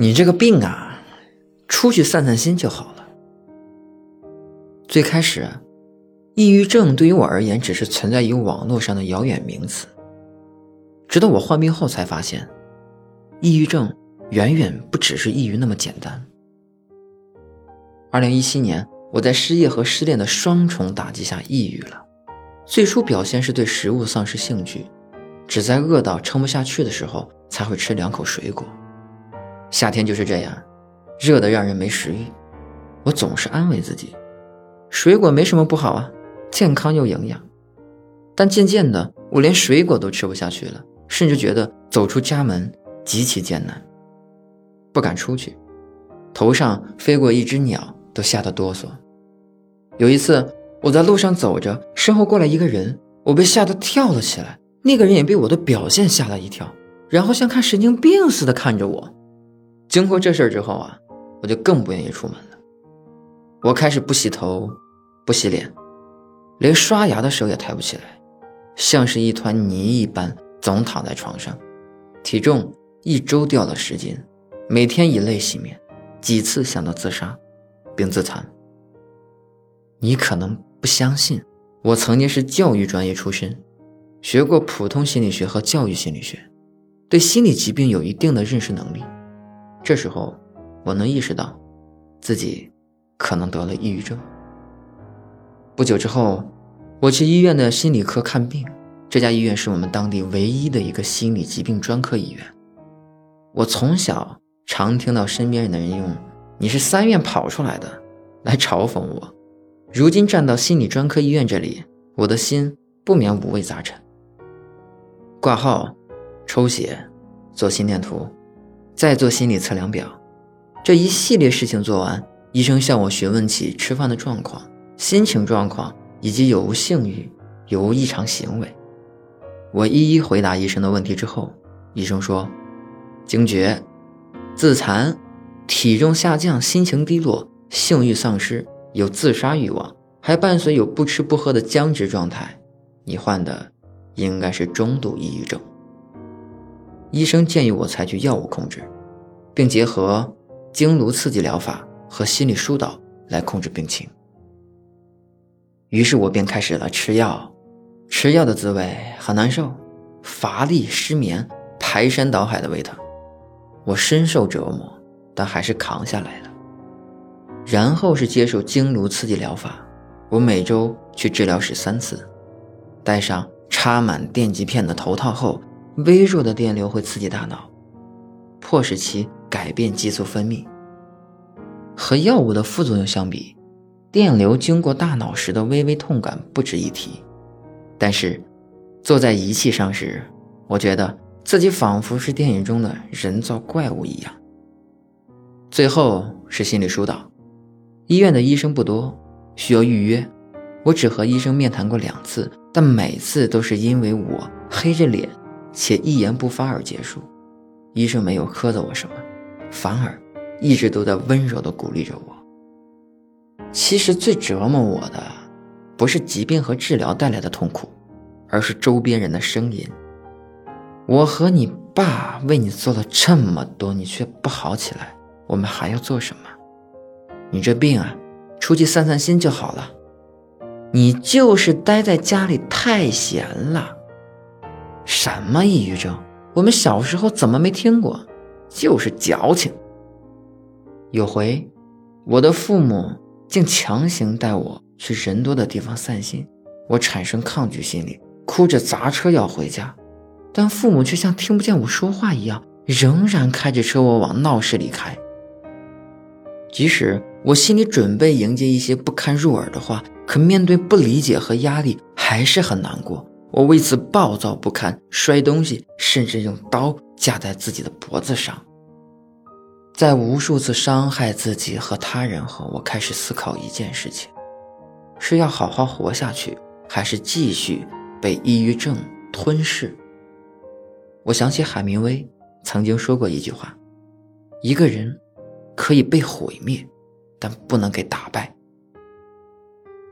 你这个病啊，出去散散心就好了。最开始，抑郁症对于我而言只是存在于网络上的遥远名词，直到我患病后才发现，抑郁症远远不只是抑郁那么简单。2017年，我在失业和失恋的双重打击下抑郁了。最初表现是对食物丧失兴趣，只在饿到撑不下去的时候才会吃两口水果。夏天就是这样，热得让人没食欲。我总是安慰自己，水果没什么不好啊，健康又营养。但渐渐的，我连水果都吃不下去了，甚至觉得走出家门极其艰难，不敢出去，头上飞过一只鸟都吓得哆嗦。有一次我在路上走着，身后过来一个人，我被吓得跳了起来，那个人也被我的表现吓了一跳，然后像看神经病似的看着我。经过这事之后啊，我就更不愿意出门了。我开始不洗头，不洗脸，连刷牙的时候也抬不起来，像是一团泥一般总躺在床上。体重1周掉了10斤，每天以泪洗面，几次想到自杀并自残。你可能不相信，我曾经是教育专业出身，学过普通心理学和教育心理学，对心理疾病有一定的认识能力。这时候我能意识到自己可能得了抑郁症。不久之后，我去医院的心理科看病，这家医院是我们当地唯一的一个心理疾病专科医院。我从小常听到身边人的人用“你是三院跑出来的”来嘲讽我，如今站到心理专科医院这里，我的心不免五味杂陈。挂号、抽血、做心电图，再做心理测量表，这一系列事情做完，医生向我询问起吃饭的状况、心情状况以及有无性欲、有无异常行为。我一一回答医生的问题之后，医生说：惊厥、自残、体重下降、心情低落、性欲丧失、有自杀欲望，还伴随有不吃不喝的僵直状态，你患的应该是中度抑郁症。医生建议我采取药物控制，并结合经颅刺激疗法和心理疏导来控制病情。于是我便开始了吃药，吃药的滋味很难受，乏力、失眠、排山倒海的胃疼，我深受折磨，但还是扛下来了。然后是接受经颅刺激疗法，我每周去治疗室3次，戴上插满电极片的头套后，微弱的电流会刺激大脑，迫使其改变激素分泌。和药物的副作用相比，电流经过大脑时的微微痛感不值一提，但是坐在仪器上时，我觉得自己仿佛是电影中的人造怪物一样。最后是心理疏导，医院的医生不多，需要预约，我只和医生面谈过2次，但每次都是因为我黑着脸且一言不发而结束。医生没有苛责我什么，反而一直都在温柔地鼓励着我。其实最折磨我的不是疾病和治疗带来的痛苦，而是周边人的声音。我和你爸为你做了这么多，你却不好起来，我们还要做什么？你这病啊，出去散散心就好了。你就是待在家里太闲了。什么抑郁症？我们小时候怎么没听过？就是矫情。有回，我的父母竟强行带我去人多的地方散心，我产生抗拒心理，哭着砸车要回家。但父母却像听不见我说话一样，仍然开着车往闹市里开。即使我心里准备迎接一些不堪入耳的话，可面对不理解和压力还是很难过，我为此暴躁不堪，摔东西，甚至用刀架在自己的脖子上。在无数次伤害自己和他人后，我开始思考一件事情，是要好好活下去，还是继续被抑郁症吞噬？我想起海明威曾经说过一句话，一个人可以被毁灭，但不能给打败。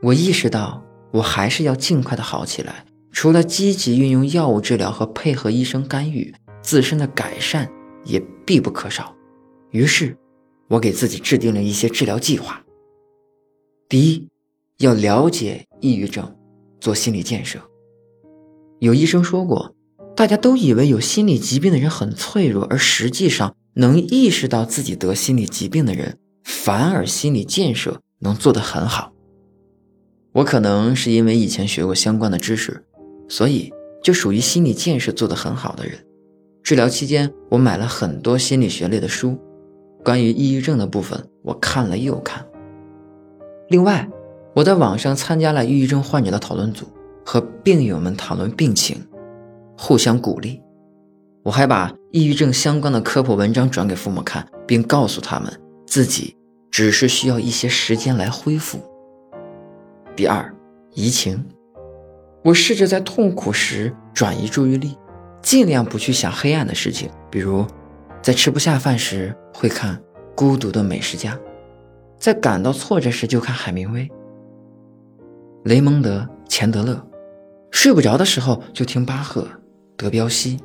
我意识到我还是要尽快的好起来，除了积极运用药物治疗和配合医生干预，自身的改善也必不可少。于是我给自己制定了一些治疗计划。第一，要了解抑郁症，做心理建设。有医生说过，大家都以为有心理疾病的人很脆弱，而实际上能意识到自己得心理疾病的人，反而心理建设能做得很好。我可能是因为以前学过相关的知识，所以就属于心理建设做得很好的人。治疗期间，我买了很多心理学类的书，关于抑郁症的部分我看了又看。另外，我在网上参加了抑郁症患者的讨论组，和病友们讨论病情，互相鼓励。我还把抑郁症相关的科普文章转给父母看，并告诉他们自己只是需要一些时间来恢复。第二，移情。我试着在痛苦时转移注意力，尽量不去想黑暗的事情，比如在吃不下饭时会看《孤独的美食家》，在感到挫折时就看海明威、雷蒙德·钱德勒，睡不着的时候就听巴赫、德彪西。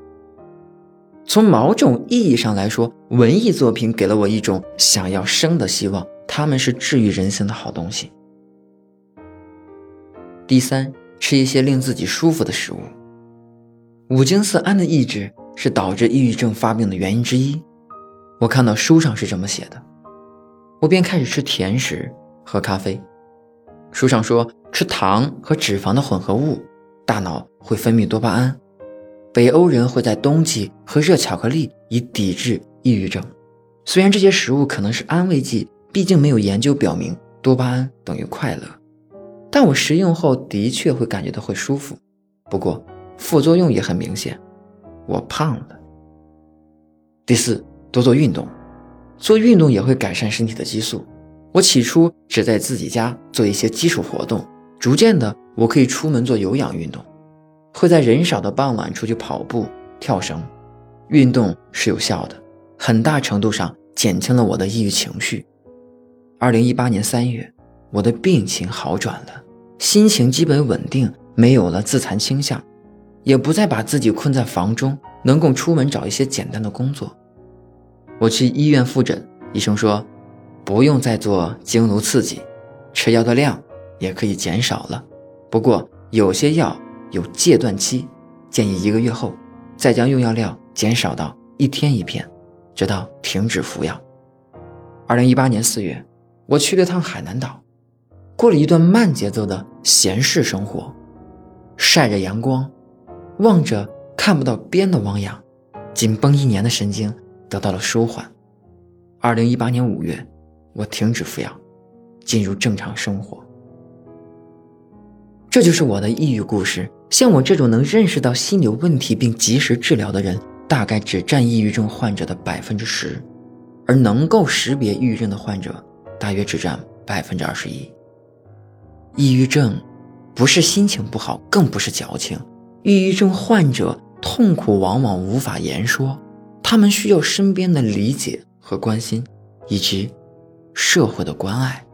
从某种意义上来说，文艺作品给了我一种想要生的希望，它们是治愈人心的好东西。第三，吃一些令自己舒服的食物。五羟色胺的抑制是导致抑郁症发病的原因之一，我看到书上是这么写的，我便开始吃甜食、喝咖啡。书上说，吃糖和脂肪的混合物，大脑会分泌多巴胺。北欧人会在冬季喝热巧克力以抵制抑郁症。虽然这些食物可能是安慰剂，毕竟没有研究表明多巴胺等于快乐，但我食用后的确会感觉到会舒服。不过副作用也很明显，我胖了。第四，多做运动。做运动也会改善身体的激素。我起初只在自己家做一些基础活动，逐渐的我可以出门做有氧运动，会在人少的傍晚出去跑步、跳绳。运动是有效的，很大程度上减轻了我的抑郁情绪。2018年3月，我的病情好转了，心情基本稳定，没有了自残倾向，也不再把自己困在房中，能够出门找一些简单的工作。我去医院复诊，医生说不用再做经颅刺激，吃药的量也可以减少了，不过有些药有戒断期，建议1个月后再将用药量减少到1天1片，直到停止服药。2018年4月，我去了趟海南岛，过了一段慢节奏的闲适生活，晒着阳光，望着看不到边的汪洋，紧绷1年的神经得到了舒缓。2018年5月，我停止服药，进入正常生活。这就是我的抑郁故事。像我这种能认识到心理问题并及时治疗的人，大概只占抑郁症患者的 10%， 而能够识别抑郁症的患者大约只占 21%。 抑郁症不是心情不好，更不是矫情。抑郁症患者痛苦往往无法言说，他们需要身边的理解和关心，以及社会的关爱。